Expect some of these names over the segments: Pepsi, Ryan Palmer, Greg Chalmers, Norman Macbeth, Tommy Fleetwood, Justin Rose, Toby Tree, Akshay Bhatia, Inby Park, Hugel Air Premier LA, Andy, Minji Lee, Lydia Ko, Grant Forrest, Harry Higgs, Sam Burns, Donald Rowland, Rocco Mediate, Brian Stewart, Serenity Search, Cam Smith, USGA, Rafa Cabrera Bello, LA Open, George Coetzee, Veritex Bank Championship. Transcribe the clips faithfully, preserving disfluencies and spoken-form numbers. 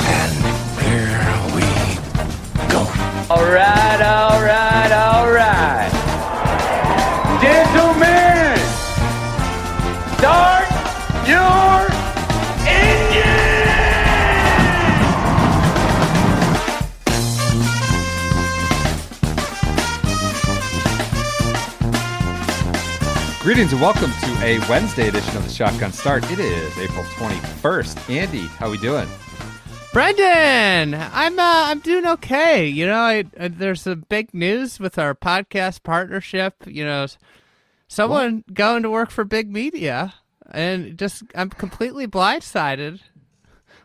And here we go. All right, all right, all right. Gentlemen, start your Greetings and welcome to a Wednesday edition of the Shotgun Start. It is April twenty-first. Andy, how we doing? Brendan, I'm uh, I'm doing okay. You know, I, I, there's some big news with our podcast partnership. You know, someone what? going to work for big media, and just I'm completely blindsided.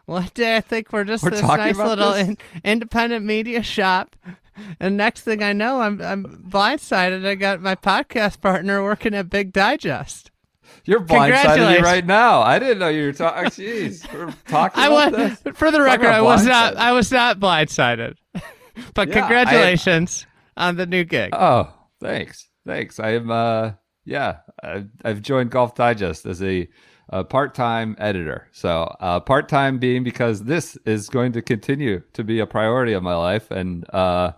One day I think we're just we're this nice little this? In, independent media shop. And next thing I know, I'm I'm blindsided. I got my podcast partner working at Big Digest. You're blindsided me right now. I didn't know you were talking. Jeez, we're talking I about was, this. For the record, I was not. I was not blindsided. But yeah, congratulations I, on the new gig. Oh, thanks, thanks. I am. Uh, yeah, I've, I've joined Golf Digest as a, a part-time editor. So uh, part-time being because this is going to continue to be a priority of my life, and. Uh,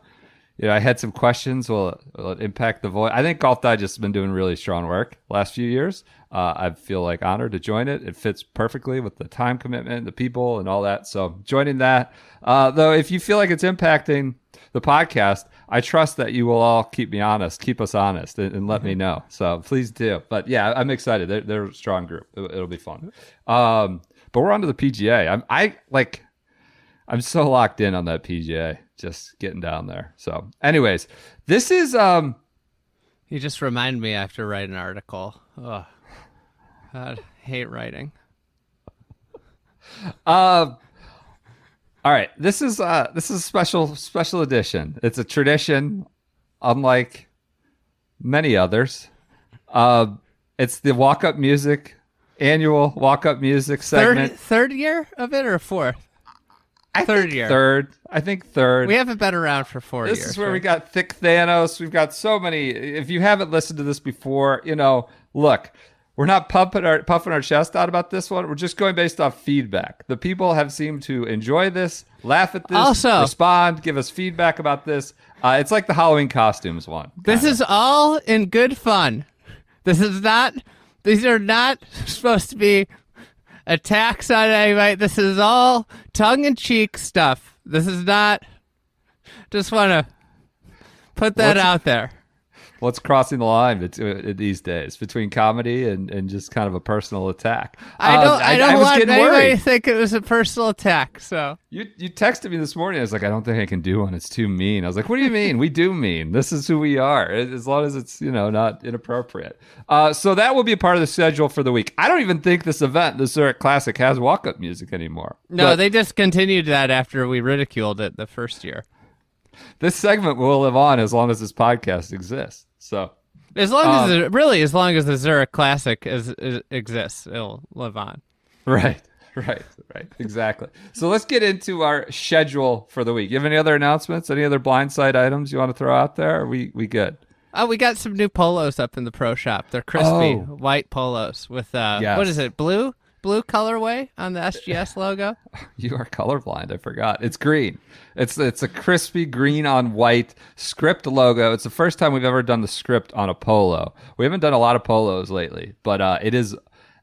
You know, I had some questions. Will it, will it impact the voice? I think Golf Digest has been doing really strong work last few years. Uh, I feel like honored to join it. It fits perfectly with the time commitment, the people, and all that. So joining that. Uh, though, if you feel like it's impacting the podcast, I trust that you will all keep me honest, keep us honest, and, and let mm-hmm. me know. So please do. But yeah, I'm excited. They're, they're a strong group. It'll, it'll be fun. Um, but we're on to the P G A. I'm, I like. I'm so locked in on that P G A. Just getting down there. So anyways, this is um you just remind me I have to write an article. Ugh. I hate writing. Um uh, all right. This is uh this is a special special edition. It's a tradition unlike many others. Um uh, it's the walk up music, annual walk up music segment. Third third year of it or fourth? I third year. Third. I think third. We haven't been around for four this years. This is where right? we got Thick Thanos. We've got so many. If you haven't listened to this before, you know, look, we're not pumping our, puffing our chest out about this one. We're just going based off feedback. The people have seemed to enjoy this, laugh at this, also, respond, give us feedback about this. Uh, it's like the Halloween costumes one. This kinda. Is all in good fun. This is not, these are not supposed to be attacks on anybody. This is all tongue-in-cheek stuff. This is not. Just want to put that what's, out there. What's crossing the line these days between comedy and, and just kind of a personal attack? I don't. Um, I, I don't I was want anybody worried. to think it was a personal attack. So you you texted me this morning. I was like, I don't think I can do one. It's too mean. I was like, what do you mean? We do mean. This is who we are. As long as it's you know not inappropriate. Uh, so that will be a part of the schedule for the week. I don't even think this event, the Zurich Classic, has walk-up music anymore. No, but they discontinued that after we ridiculed it the first year. This segment will live on as long as this podcast exists. So, as long um, as it, really, as long as the Zurich Classic is, is, exists, it'll live on. Right, right, right. Exactly. So let's get into our schedule for the week. You have any other announcements? Any other blindside items you want to throw out there? Are we we good? Oh, we got some new polos up in the pro shop. They're crispy oh. white polos with uh, yes. what is it? Blue. Blue colorway on the S G S logo. You are colorblind. I forgot. It's green. It's it's a crispy green on white script logo. It's the first time we've ever done the script on a polo. We haven't done a lot of polos lately, but uh, it is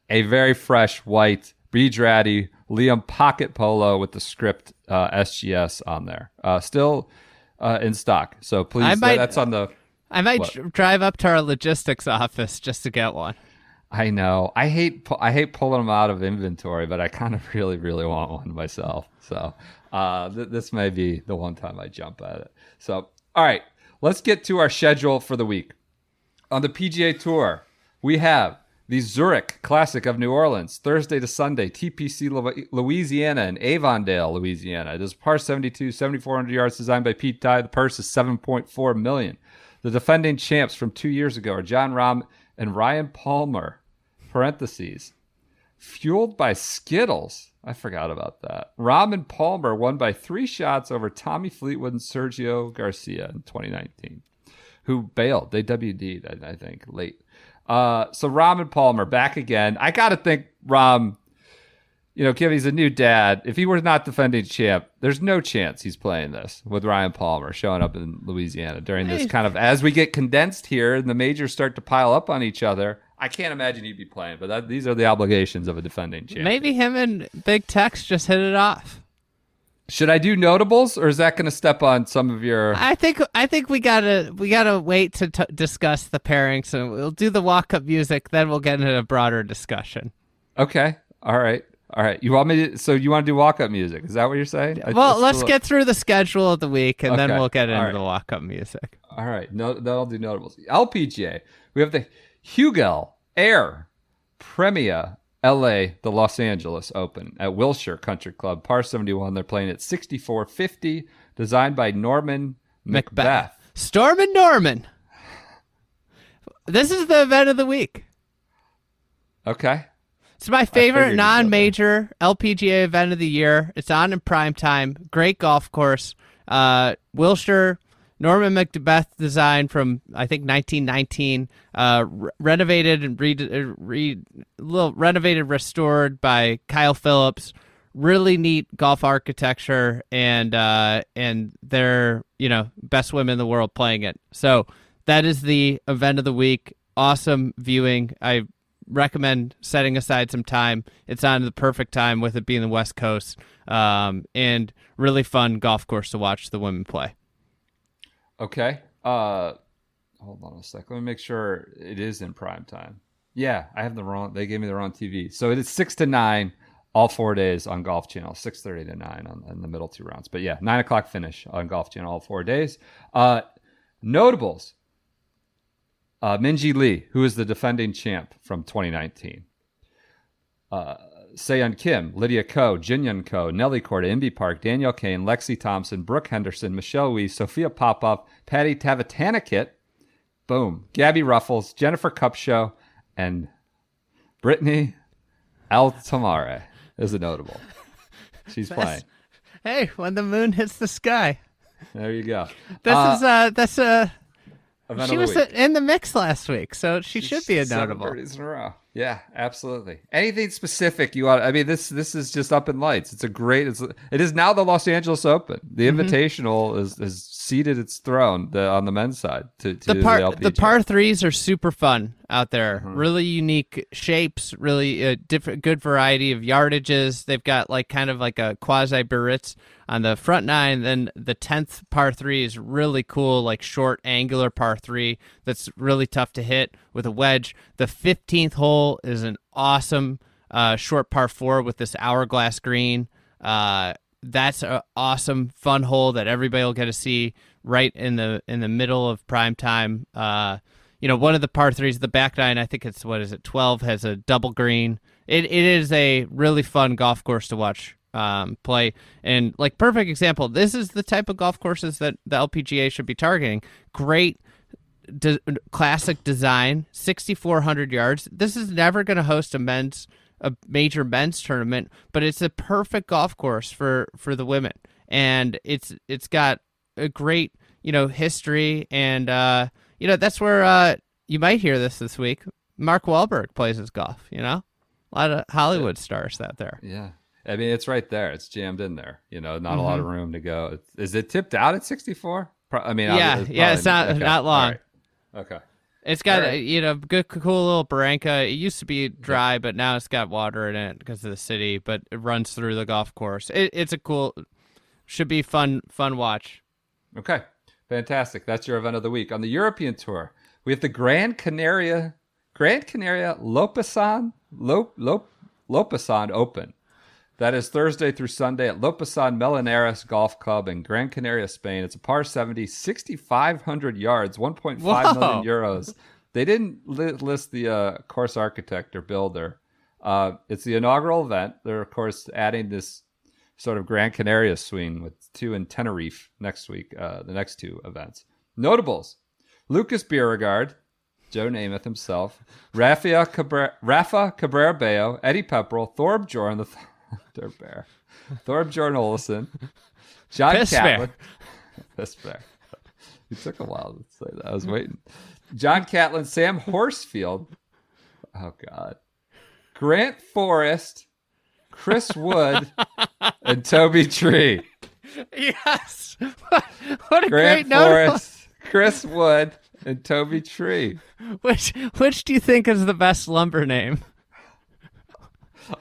a very fresh white Beach Ratty Liam pocket polo with the script uh, S G S on there. Uh, still uh, in stock. So please, I might, that's on the. I might what? drive up to our logistics office just to get one. I know. I hate I hate pulling them out of inventory, but I kind of really, really want one myself. So uh, th- this may be the one time I jump at it. So, all right, let's get to our schedule for the week. On the P G A Tour, we have the Zurich Classic of New Orleans, Thursday to Sunday, T P C Louisiana in Avondale, Louisiana. It is par seventy-two, seventy-four hundred yards, designed by Pete Dye. The purse is seven point four million dollars. The defending champs from two years ago are Jon Rahm and Ryan Palmer, parentheses, fueled by Skittles. I forgot about that. Ryan Palmer won by three shots over Tommy Fleetwood and Sergio Garcia in twenty nineteen, who bailed. They W D'd, I think, late. Uh, so Ryan Palmer back again. I got to think Rom, you know, Kim, he's a new dad. If he were not defending champ, there's no chance he's playing this with Ryan Palmer showing up in Louisiana during this kind of, as we get condensed here and the majors start to pile up on each other. I can't imagine he'd be playing, but that, these are the obligations of a defending champion. Maybe him and Big Tex just hit it off. Should I do notables, or is that going to step on some of your? I think I think we gotta we gotta wait to t- discuss the pairings, and we'll do the walk up music. Then we'll get into a broader discussion. Okay. All right. All right. You want me to? So you want to do walk up music? Is that what you're saying? Yeah. Well, I, let's still... get through the schedule of the week, and okay. then we'll get into right. the walk up music. All right. No, then I'll do notables. L P G A. We have the Hugel Air Premier L A, the Los Angeles Open at Wilshire Country Club, par seventy-one. They're playing at sixty-four fifty, designed by Norman Macbeth. Macbeth. Storm and Norman. This is the event of the week. Okay. It's my favorite non-major L P G A event of the year. It's on in prime time. Great golf course. Uh, Wilshire, Norman Macbeth design from, I think, nineteen nineteen, uh, re- renovated and re-, re little renovated, restored by Kyle Phillips. Really neat golf architecture, and uh, and they're, you know, best women in the world playing it. So that is the event of the week. Awesome viewing. I recommend setting aside some time. It's on the perfect time with it being the West Coast, um, and really fun golf course to watch the women play. Okay. Uh, hold on a sec. Let me make sure it is in prime time. Yeah, I have the wrong. They gave me the wrong T V. So it is six to nine, all four days on Golf Channel. Six thirty to nine on, on the middle two rounds. But yeah, nine o'clock finish on Golf Channel all four days. Uh, notables. Uh, Minji Lee, who is the defending champ from twenty nineteen. Uh, Seon Kim, Lydia Ko, Jin Young Ko, Nelly Kord, Inby Park, Daniel Kane, Lexi Thompson, Brooke Henderson, Michelle Wie, Sophia Popoff, Patty Tavitanikit, boom, Gabby Ruffles, Jennifer Cupshow, and Brittany Altamare is a notable. She's playing. Hey, when the moon hits the sky. There you go. This uh, is uh, that's uh, she was week. in the mix last week, so she She's should be a notable. thirties in a row. Yeah, absolutely. Anything specific you want? I mean, this this is just up in lights. It's a great. It's, it is now the Los Angeles Open. The mm-hmm. Invitational is has seated its throne the, on the men's side. To, to the par the, the par threes are super fun out there. Mm-hmm. Really unique shapes. Really a different, good variety of yardages. They've got like kind of like a quasi Biarritz on the front nine. Then the tenth par three is really cool, like short angular par three that's really tough to hit with a wedge. The fifteenth hole is an awesome uh, short par four with this hourglass green. Uh, that's an awesome, fun hole that everybody will get to see right in the in the middle of prime time. Uh, you know, one of the par threes, the back nine, I think it's, what is it, twelve, has a double green. It It is a really fun golf course to watch um, play. And, like, perfect example, this is the type of golf courses that the L P G A should be targeting. Great De- classic design, sixty-four hundred yards. This is never going to host a men's a major men's tournament, but it's a perfect golf course for for the women, and it's it's got a great, you know, history, and uh you know, that's where uh you might hear this this week. Mark Wahlberg plays his golf. You know, a lot of Hollywood yeah. stars out there. Yeah, I mean, it's right there. It's jammed in there. You know, not mm-hmm. a lot of room to go. Is it tipped out at sixty-four? Pro- I mean, yeah, probably, yeah, it's not okay. not long. Okay. It's got, right. you know, good, cool little barranca. It used to be dry, yeah. but now it's got water in it because of the city, but it runs through the golf course. It, it's a cool, should be fun, fun watch. Okay. Fantastic. That's your event of the week. On the European Tour, we have the Gran Canaria, Gran Canaria Lopasan, Lop, Lop, Lopasan Open. That is Thursday through Sunday at Lopasan Melineras Golf Club in Gran Canaria, Spain. It's a par seventy, sixty-five hundred yards, one point five Whoa. Million euros. They didn't li- list the uh, course architect or builder. Uh, it's the inaugural event. They're, of course, adding this sort of Gran Canaria swing with two in Tenerife next week, uh, the next two events. Notables, Lucas Beauregard, Joe Namath himself, Rafa Cabrera Bello, Eddie Pepperell, Thorb Jorn, the... Th- Dirt Bear. Thorbjorn Olesen. John Piss Catlett. Piss Bear. It took a while to say that. I was waiting. John Catlett, Sam Horsfield. Oh, God. Grant Forrest, Chris Wood, and Toby Tree. Yes. What, what a Grant great note. Grant Forrest, Chris Wood, and Toby Tree. Which which do you think is the best lumber name?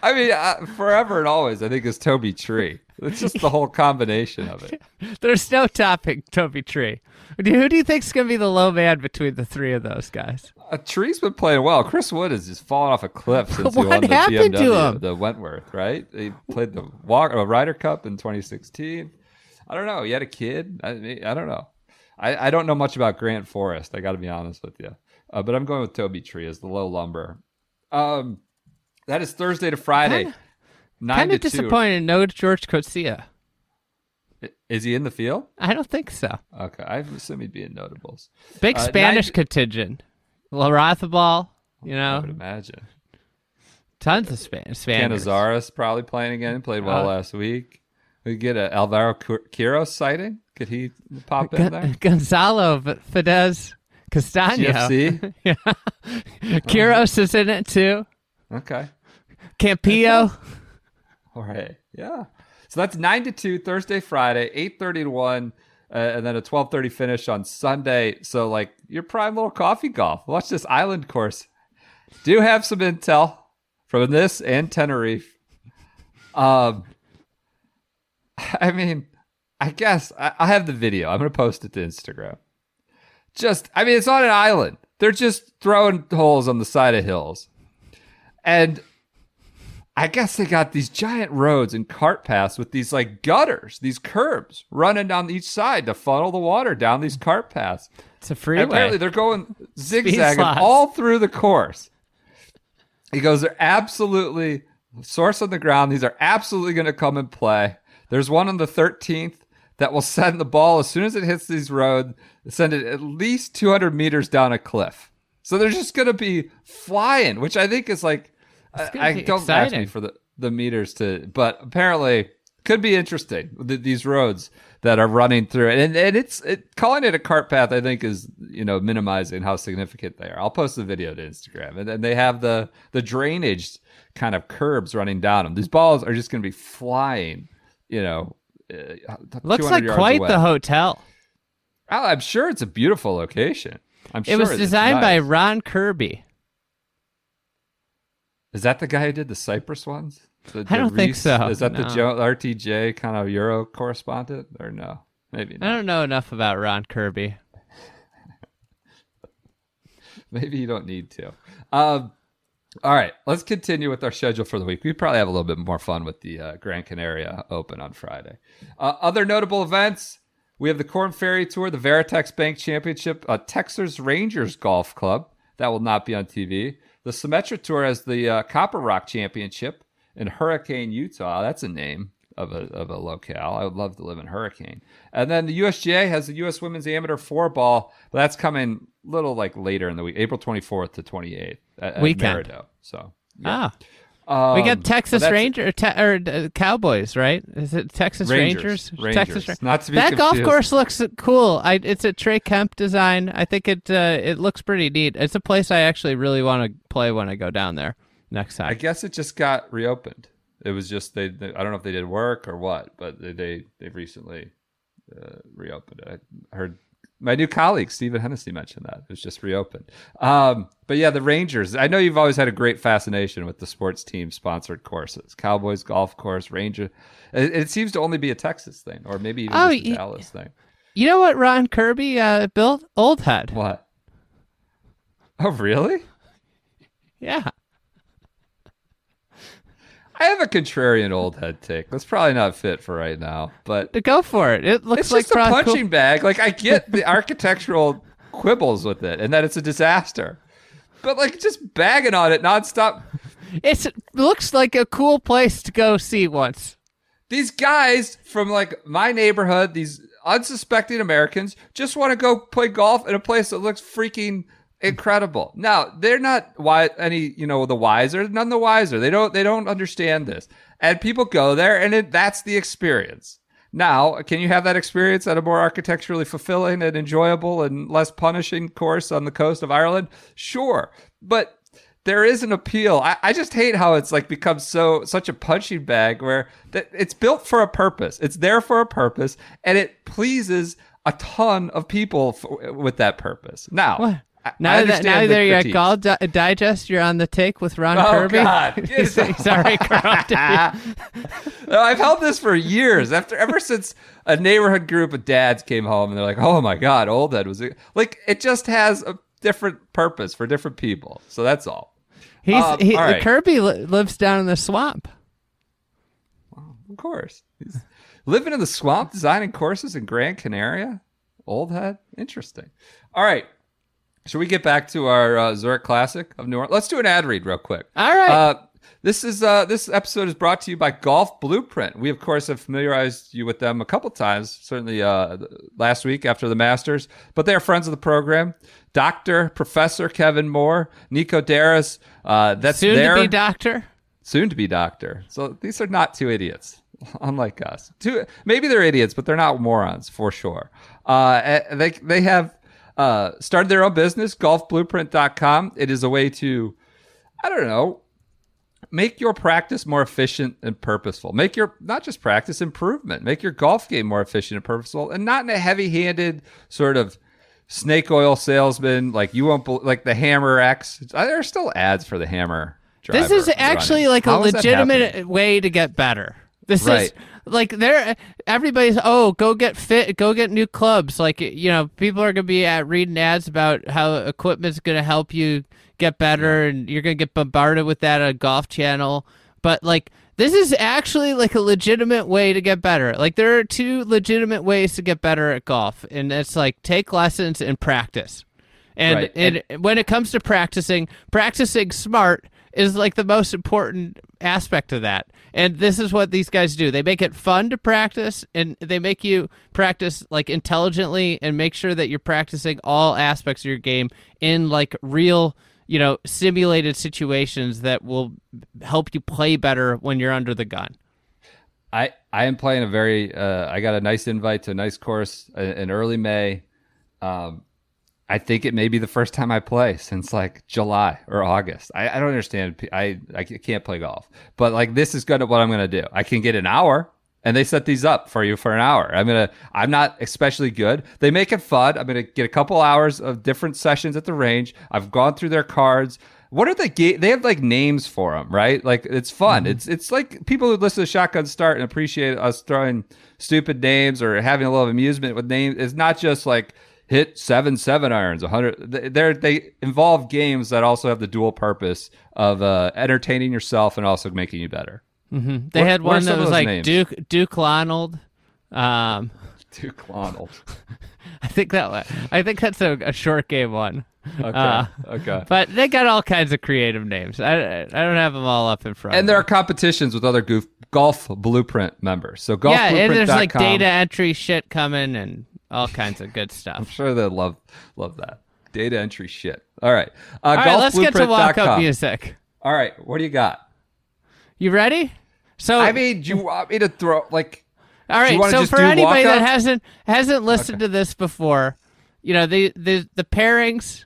I mean, uh, forever and always, I think, is Toby Tree. It's just the whole combination of it. There's no topping Toby Tree. Who do you think's going to be the low man between the three of those guys? Uh, Tree's been playing well. Chris Wood has just fallen off a cliff since he won the B M W, the Wentworth, right? He played the Walker, uh, Ryder Cup in twenty sixteen. I don't know. He had a kid. I, I don't know. I, I don't know much about Grant Forrest. I got to be honest with you. Uh, but I'm going with Toby Tree as the low lumber. Um, that is Thursday to Friday. Kinda, nine kinda to two. Kind of disappointed no George Coetzee. Is he in the field? I don't think so. Okay. I assume he'd be in notables. Big uh, Spanish nine... contingent. La Rothball, you know. I would imagine. Tons of Spanish. Canizares probably playing again. Played well uh, last week. We get a Alvaro Quiroz sighting. Could he pop in Gon- there? Gonzalo Fidesz Castaño. G F C? Yeah. Quiroz um, is in it too. Okay. Campillo. All right. Yeah. So that's nine to two, Thursday, Friday, eight thirty to one, uh, and then a twelve thirty finish on Sunday. So, like, your prime little coffee golf. Watch this island course. Do have some intel from this and Tenerife. Um, I mean, I guess I, I have the video. I'm going to post it to Instagram. Just, I mean, it's on an island. They're just throwing holes on the side of hills. And I guess they got these giant roads and cart paths with these like gutters, these curbs running down each side to funnel the water down these cart paths. It's a freeway. And apparently they're going zigzagging all through the course. He goes, they're absolutely source on the ground. These are absolutely going to come and play. There's one on the thirteenth that will send the ball as soon as it hits these roads, send it at least two hundred meters down a cliff. So they're just going to be flying, which I think is like, I, I don't ask me for the, the meters to, but apparently could be interesting. Th- these roads that are running through it, and and it's it, calling it a cart path, I think, is, you know, minimizing how significant they are. I'll post the video to Instagram, and then they have the the drainage kind of curbs running down them. These balls are just going to be flying, you know. Uh, Looks like quite away. The hotel. Oh, I'm sure it's a beautiful location. I'm sure it was designed nice. by Ron Kirby. Is that the guy who did the Cyprus ones? The, the I don't Reese, think so. Is that no. the Joe, R T J kind of Euro correspondent? Or no? Maybe not. I don't know enough about Ron Kirby. Maybe you don't need to. Um, all right. Let's continue with our schedule for the week. We probably have a little bit more fun with the uh, Gran Canaria Open on Friday. Uh, other notable events. We have the Korn Ferry Tour, the Veritex Bank Championship, uh, Texas Rangers Golf Club. That will not be on T V. The Symetra Tour has the uh, Copper Rock Championship in Hurricane, Utah. That's a name of a of a locale. I would love to live in Hurricane. And then the U S G A has the U S Women's Amateur Four Ball. But that's coming a little like later in the week, April twenty-fourth to twenty-eighth at, at Merido. So yeah. ah, um, we got Texas Rangers te- or uh, Cowboys, right? Is it Texas Rangers? Rangers. Texas Rangers. Not to be that confused. Golf course looks cool. I, it's a Trey Kemp design. I think it uh, it looks pretty neat. It's a place I actually really want to play when I go down there next time. I guess it just got reopened. It was just they. they I don't know if they did work or what, but they they they recently uh, reopened it. I heard my new colleague Stephen Hennessy mentioned that it was just reopened. Um, but yeah, the Rangers. I know you've always had a great fascination with the sports team sponsored courses, Cowboys golf course, Ranger. It, it seems to only be a Texas thing, or maybe even oh, just a you, Dallas thing. You know what Ron Kirby uh, built? Old Head. What? Oh, really? Yeah. I have a contrarian Old Head take. That's probably not fit for right now, but go for it. It looks it's like just a punching cool. bag. Like, I get the architectural quibbles with it, and that it's a disaster, but like just bagging on it nonstop. It's, it looks like a cool place to go see once. These guys from like my neighborhood, these unsuspecting Americans, just want to go play golf in a place that looks freaking incredible. Now, they're not why any, you know, the wiser, none the wiser. They don't, they don't understand this. and people go there, and it, that's the experience. Now, can you have that experience at a more architecturally fulfilling and enjoyable and less punishing course on the coast of Ireland? Sure, but there is an appeal. I, I just hate how it's like become so such a punching bag where that it's built for a purpose. It's there for a purpose, and it pleases a ton of people for, with that purpose. Now, what? Now that now that you're at Golf Digest, you're on the take with Ron oh, Kirby. God. he's, he's already corrupted. No, I've held this for years. After ever since a neighborhood group of dads came home and they're like, "Oh my God, Old Head was it." Like it just has a different purpose for different people. So that's all. He's um, he, all right. Kirby li- lives down in the swamp. Well, of course, he's living in the swamp, designing courses in Gran Canaria. Old Head, interesting. All right. Should we get back to our uh, Zurich Classic of New Orleans? Let's do an ad read real quick. All right. Uh, this is uh, this episode is brought to you by Golf Blueprint. We, of course, have familiarized you with them a couple times, certainly uh, last week after the Masters. But they are friends of the program. Doctor, Professor Kevin Moore, Nico Darris. Uh, that's Soon their... to be doctor. Soon to be doctor. So these are not two idiots, unlike us. Two, maybe they're idiots, but they're not morons, for sure. Uh, they they have... Uh, started their own business, golf blueprint dot com. It is a way to, I don't know, make your practice more efficient and purposeful. Make your, not just practice, improvement. Make your golf game more efficient and purposeful, and not in a heavy-handed sort of snake oil salesman, like you won't, like the Hammer X. There are still ads for the Hammer driver. This is actually running. Like How a legitimate way to get better. This right. is like there. Everybody's oh, go get fit, go get new clubs. Like you know, people are gonna be at reading ads about how equipment's gonna help you get better, and you're gonna get bombarded with that on Golf Channel. But like this is actually like a legitimate way to get better. Like there are two legitimate ways to get better at golf, and it's like take lessons and practice. And right. and, and when it comes to practicing, practicing smart is like the most important aspect of that. And this is what these guys do. They make it fun to practice, and they make you practice like intelligently and make sure that you're practicing all aspects of your game in like real, you know, simulated situations that will help you play better when you're under the gun. I, I am playing a very, uh, I got a nice invite to a nice course in early May. Um, I think it may be the first time I play since like July or August. I, I don't understand. I, I can't play golf, but like this is good at what I'm going to do. I can get an hour, and they set these up for you for an hour. I'm going to, I'm not especially good. They make it fun. I'm going to get a couple hours of different sessions at the range. I've gone through their cards. What are the ga- they have like names for them, right? Like it's fun. Mm-hmm. It's it's like people who listen to Shotgun Start and appreciate us throwing stupid names or having a little amusement with names. It's not just like, hit seven seven irons, one hundred. They're, they involve games that also have the dual purpose of uh, entertaining yourself and also making you better. Mm-hmm. They what, had one that was like names? Duke Duke Lonald. Um, Duke Lonald. I think that I think that's a, a short game one. Okay. Uh, okay. But they got all kinds of creative names. I, I don't have them all up in front. And there are competitions with other goof, Golf Blueprint members. So golf yeah, blueprint dot com. And there's like data entry shit coming and all kinds of good stuff. I'm sure they love love that data entry shit. All right. Uh, all right. Let's get to walk up music. All right. What do you got? You ready? So I mean, do you want me to throw like? All right. So for anybody that hasn't hasn't listened okay. to this before, you know the the the pairings.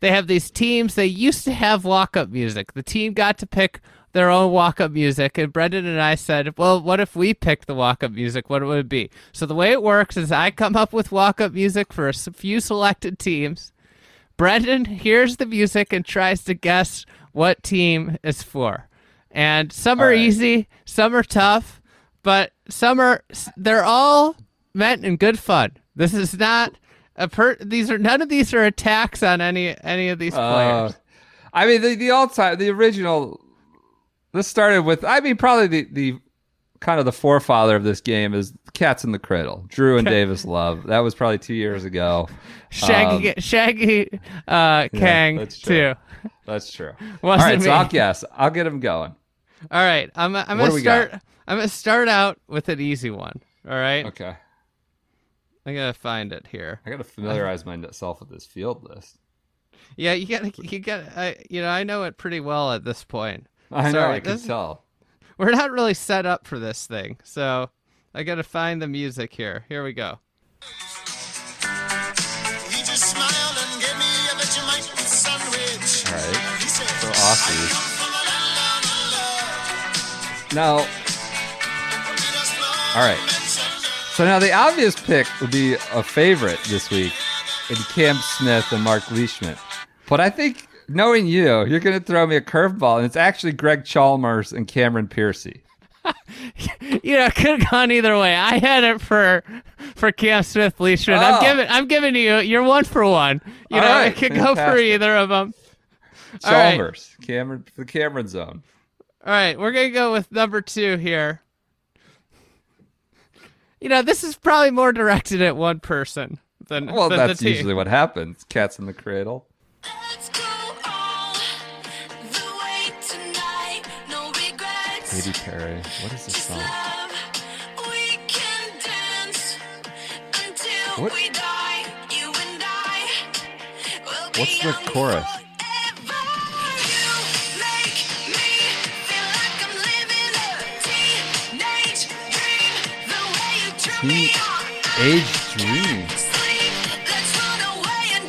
They have these teams. They used to have walk-up music. The team got to pick their own walk-up music, and Brendan and I said, well, what if we picked the walk-up music? What would it be? So the way it works is I come up with walk-up music for a few selected teams. Brendan hears the music and tries to guess what team it's for. And some all are right. easy, some are tough, but some are, they're all meant in good fun. This is not... A per- these are none of these are attacks on any any of these players. Uh, I mean the the all time the original. This started with I mean probably the, the kind of the forefather of this game is Cats in the Cradle. Drew and Davis Love. That was probably two years ago. Shaggy um, Shaggy uh, Kang yeah, that's too. That's true. all right, me. so I'll guess. I'll get him going. All right, I'm I'm what gonna start. Got? I'm gonna start out with an easy one. All right. Okay. I gotta find it here. I gotta familiarize myself with this field list. Yeah, you gotta, you gotta, I, you know, I know it pretty well at this point. I know, Sorry, I can this, tell. we're not really set up for this thing. So I got to find the music here. Here we go. He just smiled and gave me a Vegemite sandwich. All right. So awesome. Now, all right. So now the obvious pick would be a favorite this week in Cam Smith and Mark Leishman. But I think, knowing you, you're going to throw me a curveball, and it's actually Greg Chalmers and Cameron Piercy. You know, it could have gone either way. I had it for for Cam Smith, Leishman. Oh. I'm giving I'm giving you, you're one for one. You All know, right. It could Fantastic. Go for either of them. Chalmers, right. Cameron, the Cameron zone. All right, we're going to go with number two here. You know, this is probably more directed at one person than well, than that's the team. Usually what happens. Cats in the Cradle. Let's go all the way tonight. No regrets. Katy Perry. What is this just song? Love. We can dance until what? We die. You and I will be what's the chorus? Age Dream.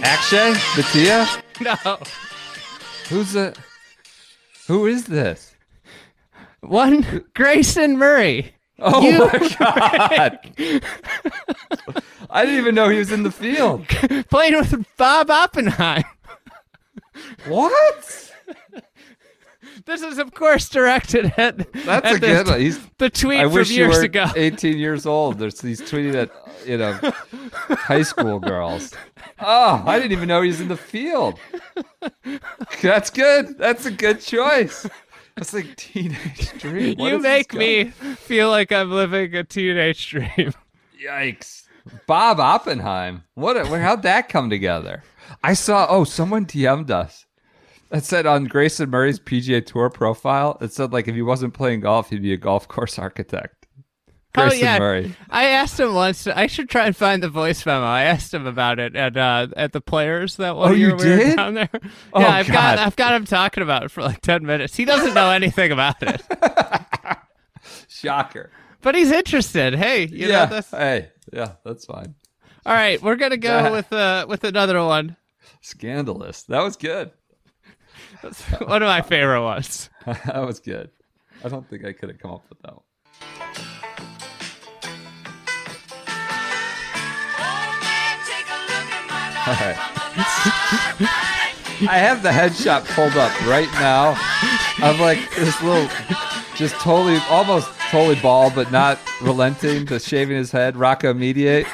Akshay? Batia? No. Who's a... Who is this? One Grayson Murray. Oh you, my God. I didn't even know he was in the field. Playing with Bob Oppenheim. What? This is, of course, directed at. That's at a this, good one. He's, the tweet I from wish years you were ago. eighteen years old. There's he's tweeting at you know high school girls. Oh, I didn't even know he's in the field. That's good. That's a good choice. That's like teenage dream. What you make me feel like I'm living a teenage dream. Yikes! Bob Oppenheim. What? A, how'd that come together? I saw. Oh, someone D M'd us. It said on Grayson Murray's P G A Tour profile, it said, like, if he wasn't playing golf, he'd be a golf course architect. Grayson oh, yeah. Murray. I asked him once. I should try and find the voice memo. I asked him about it at uh, at the Players that one oh, year we were down there. Oh, yeah, I've God. got I've got him talking about it for like ten minutes. He doesn't know anything about it. Shocker. But he's interested. Hey, you yeah. know that's hey, yeah, that's fine. All right, we're gonna go yeah. with uh, with another one. Scandalous. That was good. That's one of my favorite ones. That was good. I don't think I could have come up with that one. All right. I have the headshot pulled up right now. I'm like this little, just totally, almost totally bald, but not relenting to shaving his head. Rocco Mediate.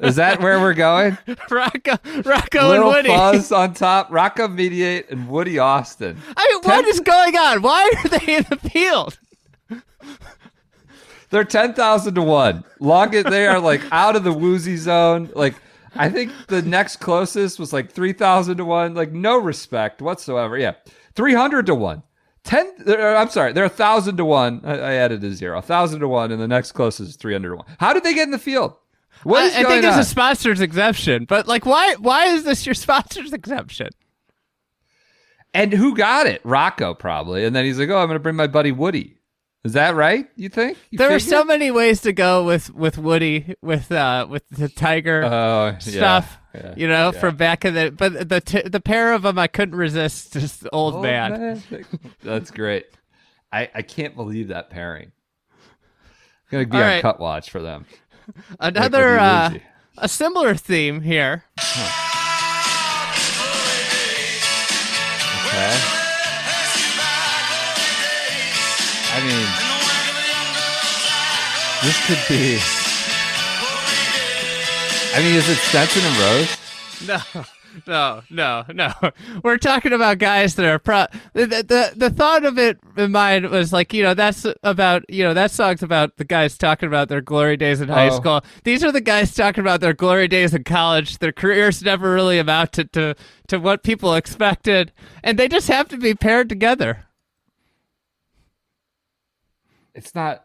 Is that where we're going? Rocco, Rocco and Woody. Little Fuzz on top. Rocco Mediate and Woody Austin. I mean, ten- what is going on? Why are they in the field? They're ten thousand to one. Long as they are like out of the woozy zone. Like, I think the next closest was like three thousand to one. Like, no respect whatsoever. Yeah. three hundred to one. Ten, I'm sorry, they're a thousand to one. I, I added a zero, a thousand to one, and the next closest is three hundred to one. How did they get in the field? What is I, I going think there's on? A sponsor's exemption, but like, why? Why is this your sponsor's exemption? And who got it? Rocco probably, and then he's like, "Oh, I'm going to bring my buddy Woody." Is that right? You think you there figured? Were so many ways to go with, with Woody, with uh, with the tiger uh, stuff, yeah, yeah, you know, yeah. from back in the. But the t- the pair of them, I couldn't resist. Just old, old man. man. That's great. I, I can't believe that pairing. I'm gonna be All on right. cut watch for them. Another like uh, a similar theme here. Huh. Okay. I mean, this could be. I mean, is it Stetson and Rose? No, no, no, no. We're talking about guys that are pro. The, the the thought of it in mind was like, you know, that's about, you know, that song's about the guys talking about their glory days in high oh. school. These are the guys talking about their glory days in college. Their careers never really amounted to, to, to what people expected, and they just have to be paired together. It's not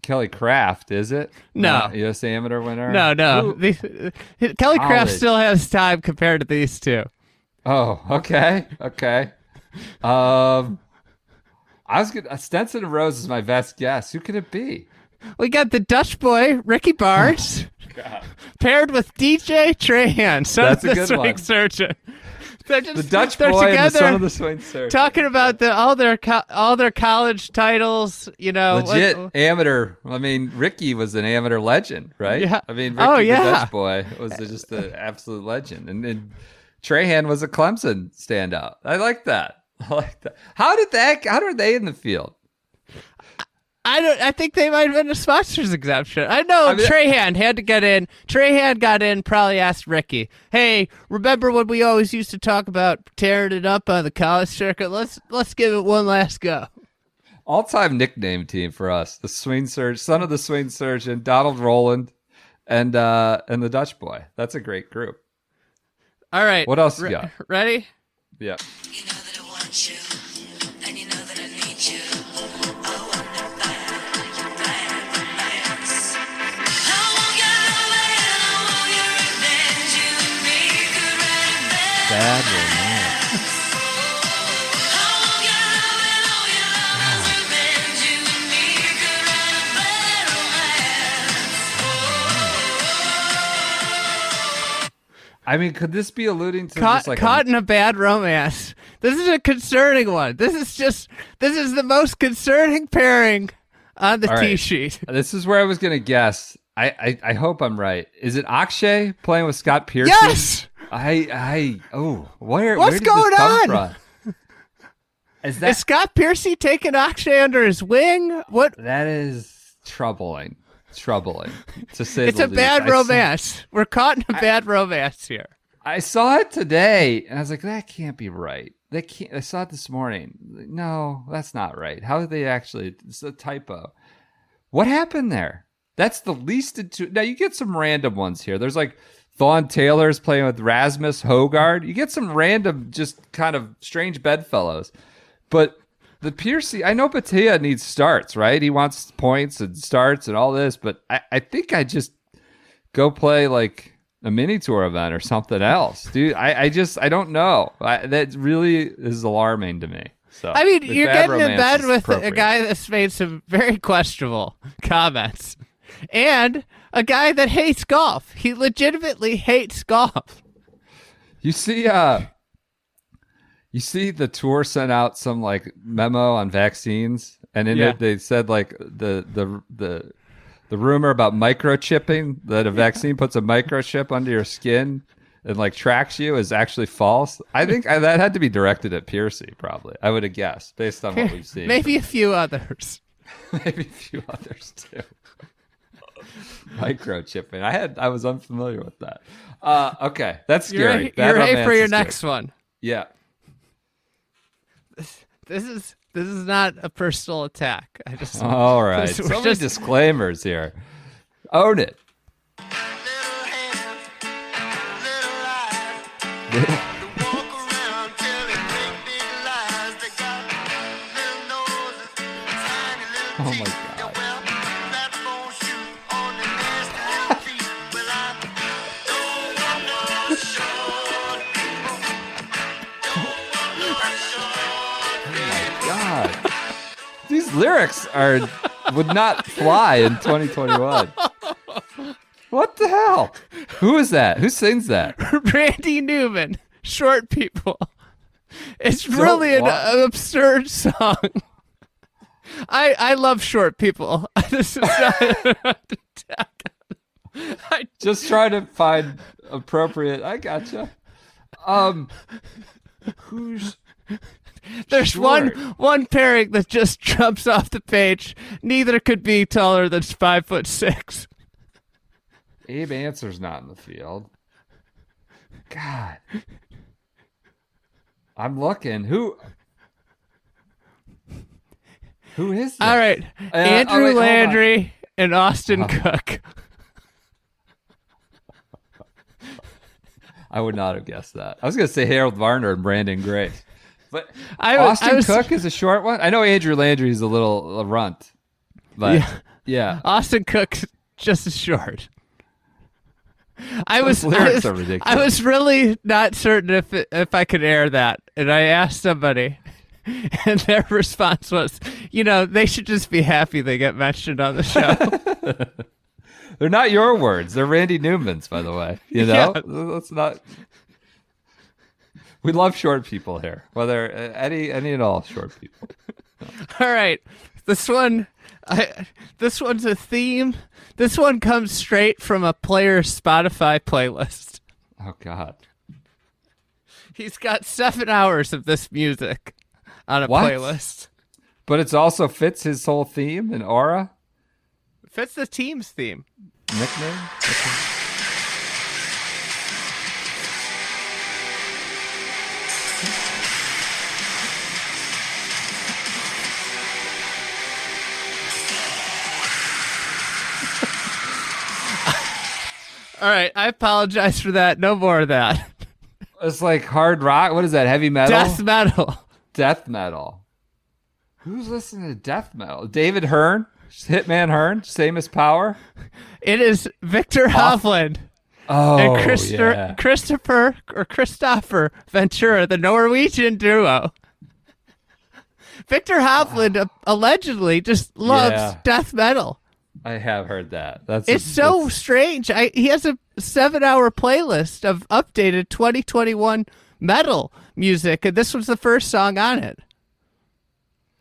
Kelly Craft, is it? No. Not U S Amateur winner? No, no. These, uh, Kelly College. Craft still has time compared to these two. Oh, okay. Okay. Um, I was gonna Stenson and Rose is my best guess. Who could it be? We got the Dutch boy Ricky Barnes God. paired with D J Trahan, son That's of the swing one. surgeon. They're just, the Dutch they're boy together, and the son of the swing surgeon, talking about the, all their co- all their college titles. You know, legit what, amateur. I mean, Ricky was an amateur legend, right? Yeah. I mean, Ricky oh, yeah. the Dutch boy was just an absolute legend, and, and Trahan was a Clemson standout. I like that. I like that. How did that? How are they in the field? I don't. I think they might have been a sponsors exemption. I know I mean, Trahan had to get in. Trahan got in. Probably asked Ricky, "Hey, remember when we always used to talk about tearing it up on the college circuit? Let's let's give it one last go." All-time nickname team for us: the swing surgeon, son of the swing surgeon, Donald Rowland, and uh, and the Dutch boy. That's a great group. All right. What else? Re- you got? Ready? Yeah. You know that I want you. Bad romance. I mean, could this be alluding to caught, just like caught a- in a bad romance? This is a concerning one. This is just this is the most concerning pairing on the All tee right. sheet. This is where I was gonna guess. I, I I hope I'm right. Is it Akshay playing with Scott Pearson? Yes. I, I, oh, where, what's where did going this come on? From? Is that is Scott Piercy taking Akshay under his wing? What? That is troubling, troubling. To say it's the a least. bad I romance. Saw, We're caught in a I, bad romance here. I saw it today, and I was like, that can't be right. They can't. I saw it this morning. No, that's not right. How did they actually? It's a typo. What happened there? That's the least. Intu- now you get some random ones here. There's like. Thon Taylor's playing with Rasmus Højgaard. You get some random, just kind of strange bedfellows. But the Piercy, I know Batia needs starts, right? He wants points and starts and all this. But I, I think I just go play like a mini tour event or something else, dude. I, I just, I don't know. I, that really is alarming to me. So I mean, you're getting in bed with a guy that's made some very questionable comments. And a guy that hates golf. He legitimately hates golf. You see, uh, you see the tour sent out some like memo on vaccines, and in yeah. it they said like the the the the rumor about microchipping, that a vaccine puts a microchip under your skin and like tracks you, is actually false. I think I, that had to be directed at Piercy, probably. I would have guessed based on what we've seen. Maybe a few others. Maybe a few others too. Microchipping. I had. I was unfamiliar with that. Uh, okay, that's scary. You're, you're that A for your next scary. one. Yeah. This, this is this is not a personal attack. I just. All right. This, so many just... disclaimers here. Own it. Little hand, little eye. Oh my God. Lyrics are would not fly in twenty twenty-one. What the hell? Who is that? Who sings that? Randy Newman, Short People. It's really an, an absurd song. I I love Short People. This is not I just try to find appropriate. I gotcha. Um, who's There's sure. one one pairing that just jumps off the page. Neither could be taller than five foot six. Abe Answer's not in the field. God, I'm looking. Who? Who is? That? All right, uh, Andrew oh, wait, Landry and Austin oh. Cook. I would not have guessed that. I was going to say Harold Varner and Brandon Grace. But I, Austin I was, Cook is a short one. I know Andrew Landry is a little a runt, but yeah. yeah, Austin Cook just as short. I Those was, lyrics I, was are ridiculous. I was really not certain if it, if I could air that, and I asked somebody, And their response was, you know, they should just be happy they get mentioned on the show. They're not your words. They're Randy Newman's, by the way. You know, yeah. Let's not. We love short people here, whether any any and all short people. All right, this one, I, this one's a theme. This one comes straight from a player's Spotify playlist. Oh God, he's got seven hours of this music on a what? playlist. But it also fits his whole theme and aura. Fits the team's theme. Nickname. Okay. All right, I apologize for that. No more of that. It's like hard rock. What is that? Heavy metal? Death metal. Death metal. Who's listening to death metal? David Hearn? Hitman Hearn? Seamus Power? It is Victor Off- Hovland. Oh, and Christo- yeah. Christopher or Christopher Ventura, the Norwegian duo. Victor Hovland wow. allegedly just loves yeah. death metal. I have heard that. That's it's a, so that's... strange. I, he has a seven-hour playlist of updated twenty twenty-one metal music, and this was the first song on it.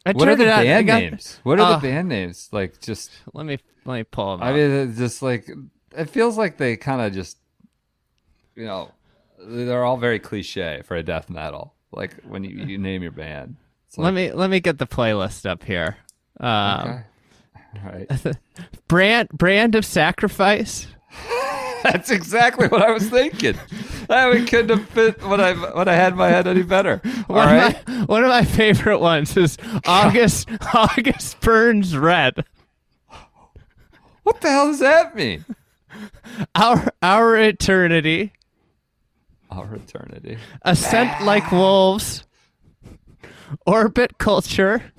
I what are the out, band got, names? What are uh, the band names? Like, just let me let me pull them. I out. mean, just like it feels like they kind of just, you know, they're all very cliche for a death metal. Like when you, you name your band. Like, let me let me get the playlist up here. Um, okay. All right. Brand brand of sacrifice. That's exactly what I was thinking. I mean, couldn't have fit what I what I had in my head any better. All one, right? of my, one of my favorite ones is August August Burns Red. What the hell does that mean? Our our eternity. Our eternity. Ascent like wolves. Orbit culture.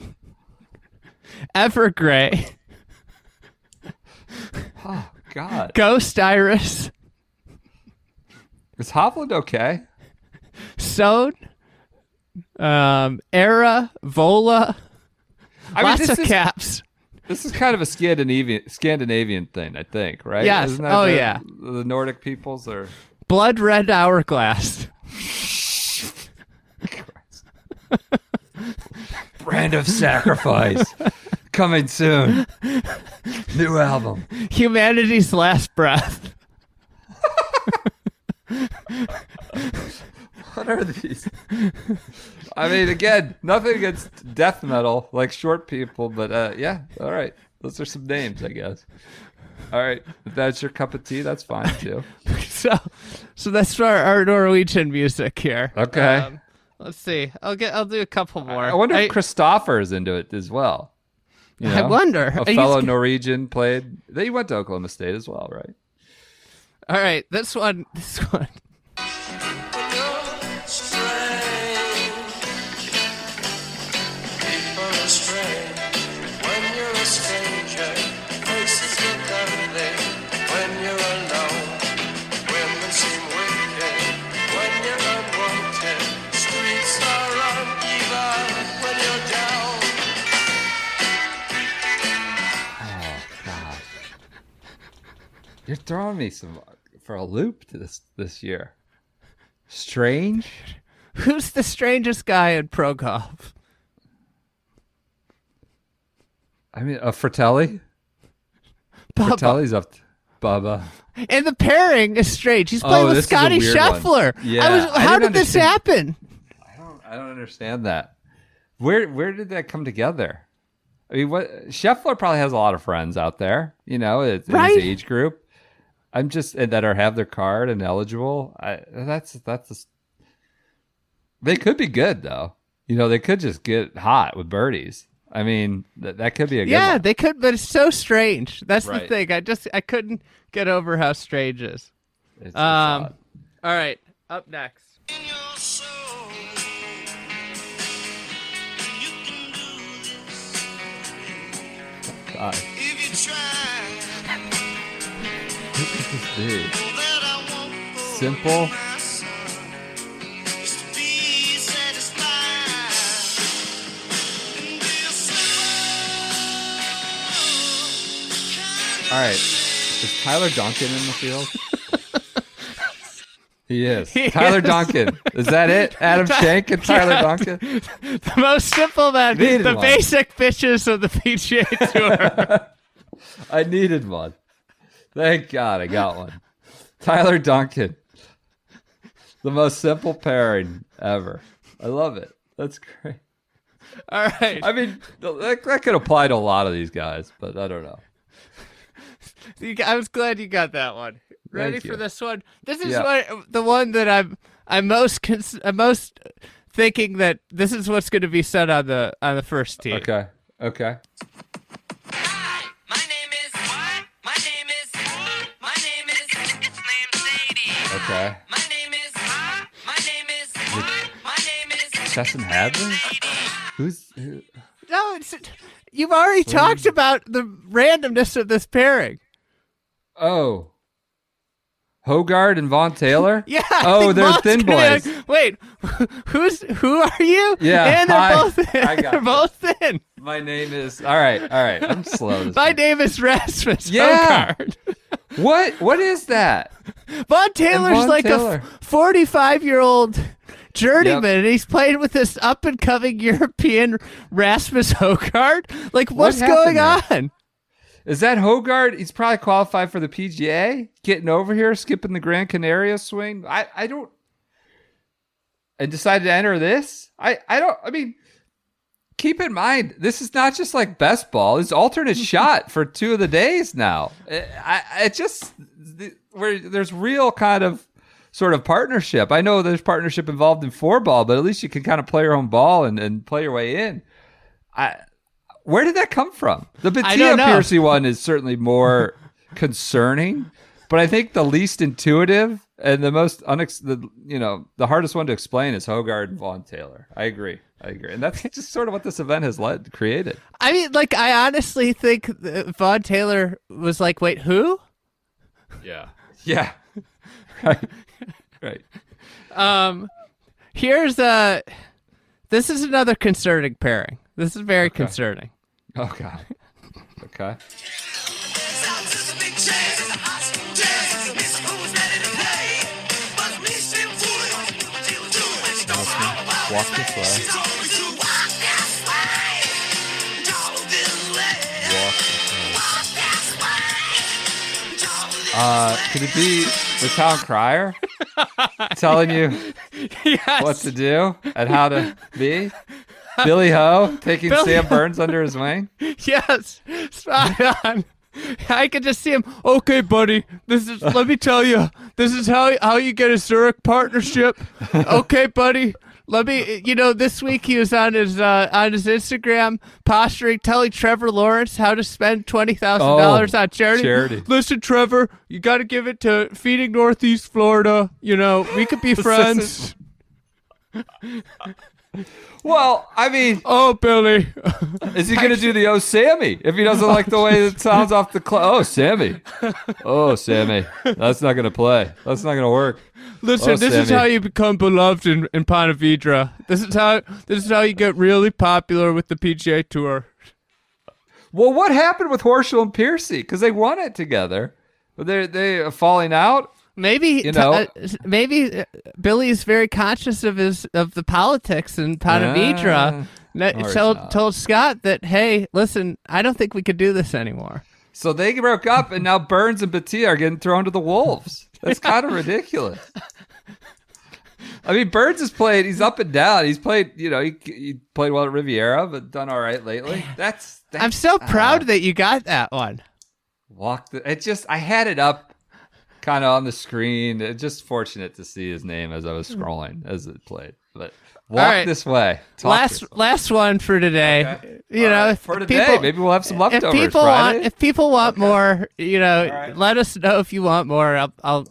Evergrey. Oh, God. Ghost Iris. Is Hovland okay? Sown. Um, Era. Vola. I lots mean, this of is, caps. This is kind of a Scandinavian, Scandinavian thing, I think, right? Yes. Isn't that oh, the, yeah. The Nordic peoples are... Blood Red Hourglass. Brand of sacrifice. Coming soon. New album. Humanity's last breath. What are these? I mean, again, nothing against death metal, like short people, but uh, yeah, all right. Those are some names, I guess. All right. If that's your cup of tea, that's fine, too. So so that's our, our Norwegian music here. Okay. Um, let's see. I'll get. I'll do a couple more. I, I wonder if I, Christopher's into it as well. You know, I wonder. A fellow Norwegian played. They went to Oklahoma State as well, right? All right, this one. This one. You're throwing me some for a loop this this year. Strange? Who's the strangest guy in pro golf? I mean, uh, Fratelli? Bubba. Fratelli's up to Bubba. And the pairing is strange. He's playing oh, with Scotty Scheffler. Yeah. I was, how I did understand. this happen? I don't I don't understand that. Where where did that come together? I mean, what Scheffler probably has a lot of friends out there, you know, in right? his age group. I'm just that are have their card and eligible. I, that's that's. A, they could be good though. You know, they could just get hot with birdies. I mean, th- that could be a good yeah. One. They could, but it's so strange. That's right. the thing. I just I couldn't get over how strange it is. It's, um, it's all right, up next. Oh, if you try. Dude. Simple. All right. Is Tyler Duncan in the field? He is. He Tyler is. Duncan. Is that it? Adam Schenk and Tyler yeah. Duncan? The most simple, man. Needed the one. Basic pitches of the P G A Tour. I needed one. Thank God I got one. Tyler Duncan. The most simple pairing ever. I love it. That's great. All right. I mean, that, that could apply to a lot of these guys, but I don't know. I was glad you got that one. Ready for this one? This is yeah. what, the one that I'm I'm most cons- I'm most thinking that this is what's going to be said on the on the first tee. Okay. Okay. Hi, my name is what? My name is what? My name is his name's Sadie. Okay. My name is what? My name is what? My name is Justin Hadley. Who's who? No, it's you've already what? talked about the randomness of this pairing. Oh. Hogard and Von Taylor? Yeah. I oh, they're Vaughn's thin boys. Gonna, wait, who's who are you? Yeah. And they're hi. both thin. I got they're you. both thin. My name is. All right. All right. I'm slow. This My time. name is Rasmus yeah. Hogard. What? What is that? Von Taylor's Von like Taylor. a forty-five-year-old journeyman, yep. and he's playing with this up-and-coming European Rasmus Hogard. Like, what's what going there? on? Is that Hogard? He's probably qualified for the P G A. Getting over here, skipping the Gran Canaria swing. I, I don't. And decided to enter this. I, I don't. I mean, keep in mind, this is not just like best ball. It's alternate shot for two of the days now. It, I, it just where there's real kind of sort of partnership. I know there's partnership involved in four ball, but at least you can kind of play your own ball and, and play your way in. I. Where did that come from? The Bettina Piercy one is certainly more concerning, but I think the least intuitive and the most unex- the, you know, the hardest one to explain is Hogard and Von Taylor. I agree. I agree. And that's just sort of what this event has led created. I mean, like, I honestly think Von Taylor was like, wait, who? Yeah. Yeah. Right. Right. Um, here's a, this is another concerning pairing. This is very okay. concerning. Oh, God. Okay. Walk this way. Uh, could it be the town crier telling you yes. what to do and how to be? Billy Ho taking Billy Sam Burns under his wing? Yes. Spot on. I could just see him. Okay, buddy. This is let me tell you. This is how how you get a Zurich partnership. Okay, buddy. Let me you know, this week he was on his uh, on his Instagram posturing, telling Trevor Lawrence how to spend twenty thousand oh, dollars on charity. charity. Listen, Trevor, you gotta give it to Feeding Northeast Florida. You know, we could be friends. Well, I mean, oh, Billy, is he going to do the oh, Sammy if he doesn't like the way it sounds off the club? Oh, Sammy, oh, Sammy, that's not going to play. That's not going to work. Listen, oh, this Sammy. is how you become beloved in, in Pontevedra. This is how this is how you get really popular with the P G A Tour. Well, what happened with Horschel and Piercy? Because they won it together, but they they are falling out. Maybe you know, uh, maybe Billy is very conscious of his of the politics in Pontevedra. Uh, told, told Scott that, hey, listen, I don't think we could do this anymore. So they broke up, and now Burns and Batia are getting thrown to the wolves. That's yeah. kind of ridiculous. I mean, Burns has played. He's up and down. He's played. You know, he, he played well at Riviera, but done all right lately. That's. that's I'm so proud uh, that you got that one. Walk the. It just. I had it up. Kind of on the screen. It's just fortunate to see his name as I was scrolling as it played. But walk right. this way. Talk last this way. Last one for today. Okay. You All know, right. for today, people, maybe we'll have some leftovers. If people Friday. want, if people want okay. more, you know, right. let us know if you want more. I'll, I'll,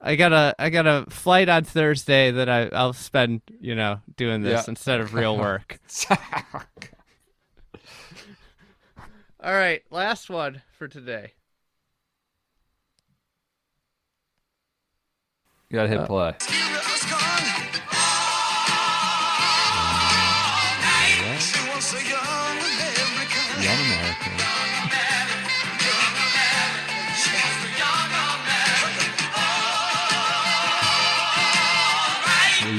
I got a, I got a flight on Thursday that I, I'll spend, you know, doing this yeah. instead of real work. All right, last one for today. You gotta hit play. Young American.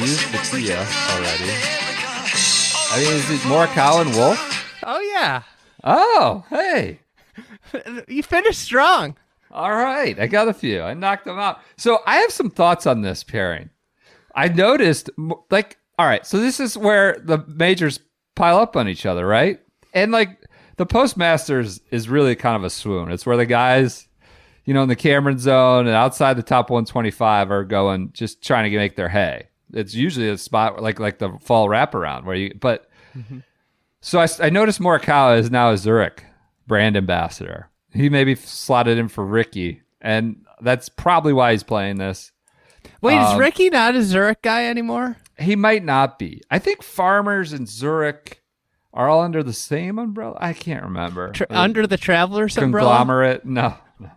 used the Tia already. I mean, is it more Colin Wolf? Oh, yeah. Oh, hey. You finished strong. All right. I got a few. I knocked them out. So I have some thoughts on this pairing. I noticed, like, all right, so this is where the majors pile up on each other, right? And, like, the Postmasters is really kind of a swoon. It's where the guys, you know, in the Cameron zone and outside the top one twenty-five are going, just trying to make their hay. It's usually a spot like like the fall wraparound where you, but mm-hmm. so I, I noticed Morikawa is now a Zurich brand ambassador. He maybe slotted in for Ricky, and that's probably why he's playing this. Wait, um, is Ricky not a Zurich guy anymore? He might not be. I think Farmers and Zurich are all under the same umbrella. I can't remember. Tra- like, under the Travelers conglomerate? umbrella? Conglomerate? No,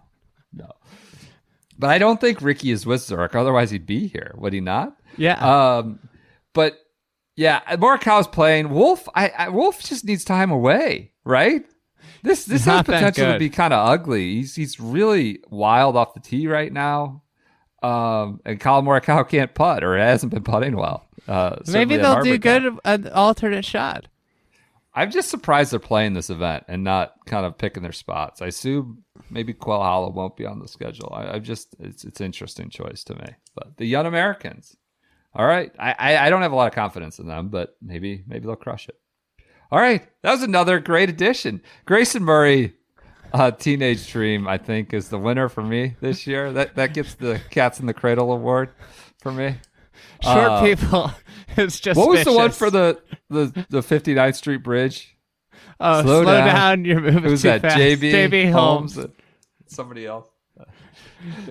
no, no. But I don't think Ricky is with Zurich. Otherwise, he'd be here. Would he not? Yeah. Um, but yeah, Morikawa's playing. Wolf, I, I Wolf just needs time away, right? This this has potential to be kind of ugly. He's he's really wild off the tee right now. Um, and Colin Morikawa can't putt or hasn't been putting well. Uh, Maybe they'll do good at an alternate shot. I'm just surprised they're playing this event and not kind of picking their spots. I assume maybe Quail Hollow won't be on the schedule. I, I just it's it's an interesting choice to me. But the young Americans, all right. I, I I don't have a lot of confidence in them, but maybe maybe they'll crush it. All right, that was another great addition. Grayson Murray, uh, Teenage Dream, I think, is the winner for me this year. That that gets the Cats in the Cradle award for me. Short uh, people. It's just what was vicious. The one for the, the, the fifty-ninth Street Bridge? Oh, slow, slow down. down. You're moving Who's too that? Fast. J B Holmes. Holmes. Somebody else.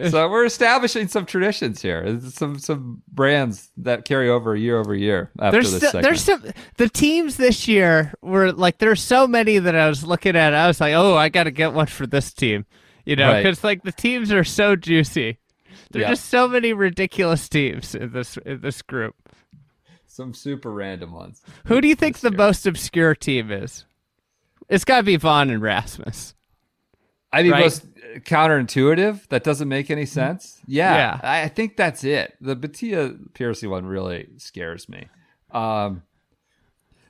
So we're establishing some traditions here. Some some brands that carry over year over year. After there's this still, segment. There's some, the teams this year were like, there's so many that I was looking at. I was like, oh, I got to get one for this team. You know, because right. like the teams are so juicy. There are yeah. just so many ridiculous teams in this in this group. Some super random ones. Who do you think the year. most obscure team is? It's got to be Vaughn and Rasmus. I mean, right? most counterintuitive. That doesn't make any sense. Yeah, yeah. I think that's it. The Batia-Piercy one really scares me. Um,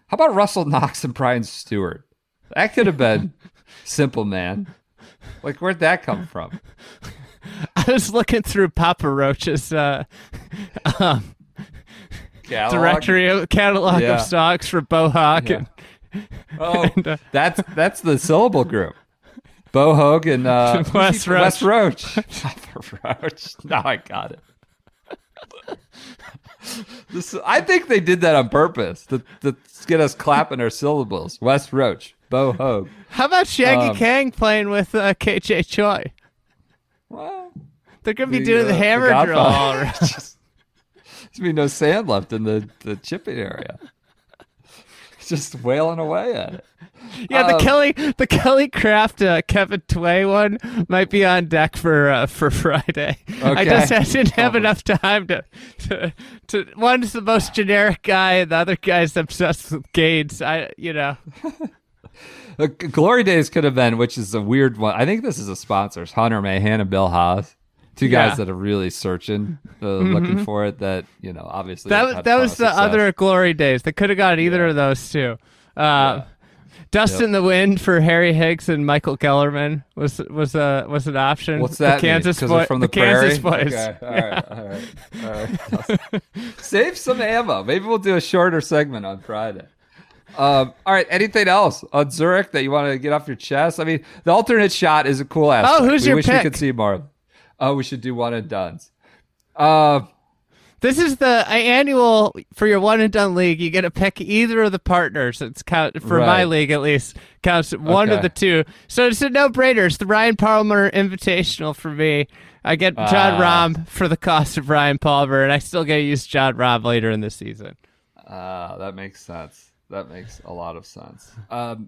how about Russell Knox and Brian Stewart? That could have been simple, man. Like, where'd that come from? I was looking through Papa Roach's... Uh, um, Catalog? Directory of, catalog yeah. of stocks for Bohawk. Yeah. And, oh, and, uh, that's that's the syllable group. Bohawk and uh, West Roach. West Roach. Roach. Now I got it. This, I think they did that on purpose to, to get us clapping our syllables. West Roach, Bohawk. How about Shaggy um, Kang playing with uh, K J Choi? Well, they're going to be the, doing uh, the hammer the drill all around. There's no sand left in the, the chipping area. Just wailing away at it. Yeah, the um, Kelly the Kelly Craft uh, Kevin Tway one might be on deck for uh, for Friday. Okay. I just I didn't have oh. enough time to, to to one's the most generic guy and the other guy's obsessed with gains. I you know. Glory Days could have been, which is a weird one. I think this is a sponsors, Hunter Mahan and Bill Haas. Two guys yeah. that are really searching, uh, mm-hmm. looking for it. That you know, obviously that was that was the other Glory Days. They could have got either yeah. of those two. Uh, yeah. Dust yep. in the Wind for Harry Higgs and Michael Kellerman was was a uh, was an option. What's that? The Kansas boy, from the, the Kansas boys. Okay. All yeah. right, all right, all right. Save some ammo. Maybe we'll do a shorter segment on Friday. Um, all right. Anything else on Zurich that you want to get off your chest? I mean, the alternate shot is a cool aspect. Oh, who's we your wish pick? We could see more. Oh, we should do one and dones. Uh, this is the annual for your one and done league. You get to pick either of the partners. It's count for right. my league at least counts one okay. of the two. So it's a no brainer. It's the Ryan Palmer Invitational for me. I get uh, Jon Rahm for the cost of Ryan Palmer, and I still get to use Jon Rahm later in the season. Uh, that makes sense. That makes a lot of sense. Um,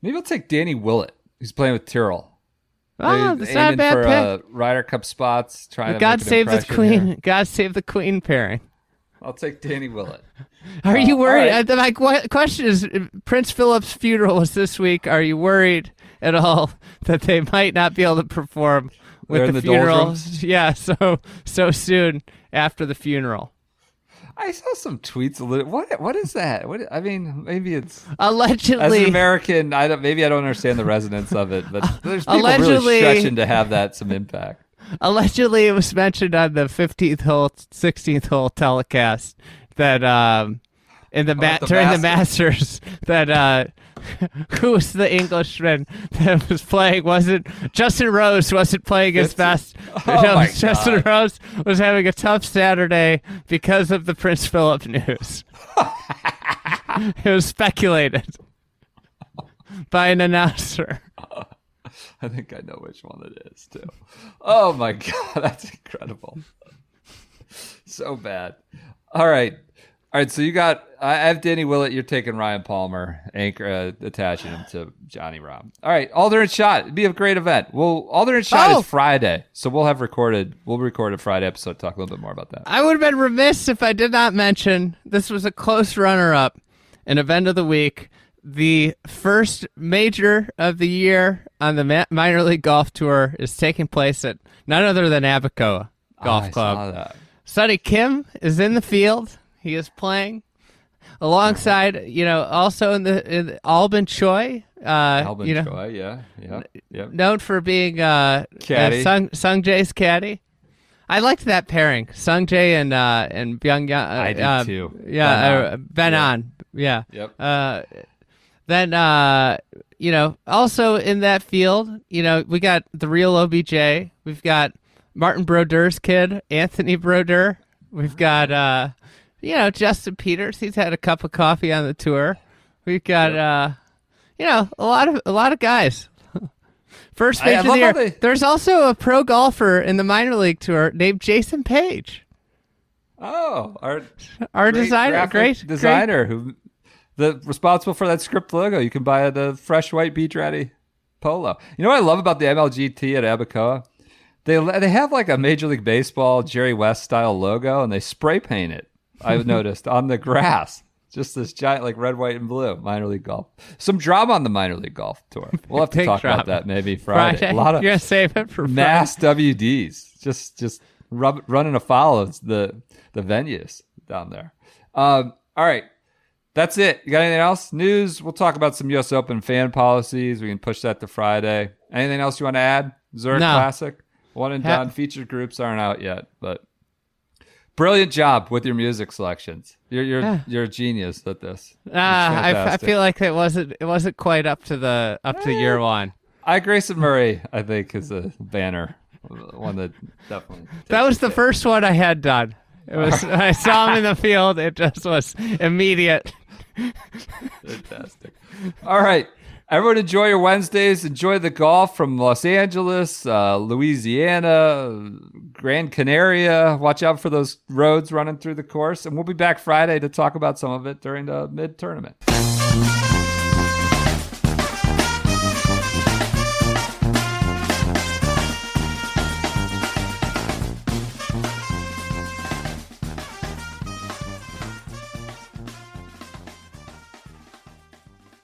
maybe I'll take Danny Willett, who's playing with Tyrrell. Oh, that's not a bad for, pick. Uh, Ryder Cup spots. Trying to God save the queen. Here. God save the queen pairing. I'll take Danny Willett. Are uh, you worried? Right. I, my qu- question is: Prince Philip's funeral was this week. Are you worried at all that they might not be able to perform with the, the funeral? Doldrums? Yeah, so so soon after the funeral. I saw some tweets a little. What? What is that? What? I mean, maybe it's allegedly. As an American, I don't. Maybe I don't understand the resonance of it. But there's people allegedly, really stretching to have that some impact. Allegedly, it was mentioned on the fifteenth hole, sixteenth hole telecast that um, in the, ma- the during Masters. the Masters that. Uh, Who's the Englishman that was playing? Wasn't Justin Rose wasn't playing his best? Oh no, Justin God. Rose was having a tough Saturday because of the Prince Philip news. It was speculated by an announcer. I think I know which one it is too. Oh my God, that's incredible! So bad. All right. All right, so you got I have Danny Willett. You're taking Ryan Palmer, anchor uh, attaching him to Johnny Rahm. All right, alternate shot. It'd be a great event. Well, alternate shot oh. is Friday, so we'll have recorded. We'll record a Friday episode. Talk a little bit more about that. I would have been remiss if I did not mention this was a close runner-up, an event of the week, the first major of the year on the ma- minor league golf tour is taking place at none other than Abacoa Golf oh, Club. Sonny Kim is in the field. He is playing alongside, you know, also in the, in the Albin Choi. Uh, Albin you know, Choi, yeah, yeah, yeah. Known for being uh, caddy. Uh, Sung Sung Jae's caddy. I liked that pairing, Sung Jae and uh, and Byung Young. Uh, I did too. Uh, yeah, Ben On. Uh, yeah. yeah. Yep. Uh, then uh, you know, also in that field, you know, we got the real O B J. We've got Martin Brodeur's kid, Anthony Brodeur. We've got. Uh, You know, Justin Peters, he's had a cup of coffee on the tour. We've got, yep. uh, you know, a lot of a lot of guys. First major of the year. They... There's also a pro golfer in the minor league tour named Jason Page. Oh, our our great designer, great designer, great. who the responsible for that script logo. You can buy the fresh white beach ready polo. You know what I love about the M L G T at Abacoa? They they have like a Major League Baseball Jerry West style logo, and they spray paint it. I've noticed on the grass, just this giant like red, white, and blue minor league golf. Some drama on the minor league golf tour. We'll have to talk drama. about that maybe Friday. Friday. A lot of you're gonna save it for mass Friday. W Ds. Just just rub, running afoul of the the venues down there. Um, all right, that's it. You got anything else? News. We'll talk about some U S Open fan policies. We can push that to Friday. Anything else you want to add? Zurich no. Classic. One and done. Ha- Featured groups aren't out yet, but. Brilliant job with your music selections. You're you're yeah. you're a genius at this. Ah, I, I feel like it wasn't it wasn't quite up to the up to year one. I Grayson Murray, I think, is a banner one that definitely. That was the day. first one I had done. It was I saw him in the field. It just was immediate. Fantastic. All right. Everyone, enjoy your Wednesdays. Enjoy the golf from Los Angeles, uh, Louisiana, Gran Canaria. Watch out for those roads running through the course. And we'll be back Friday to talk about some of it during the mid-tournament.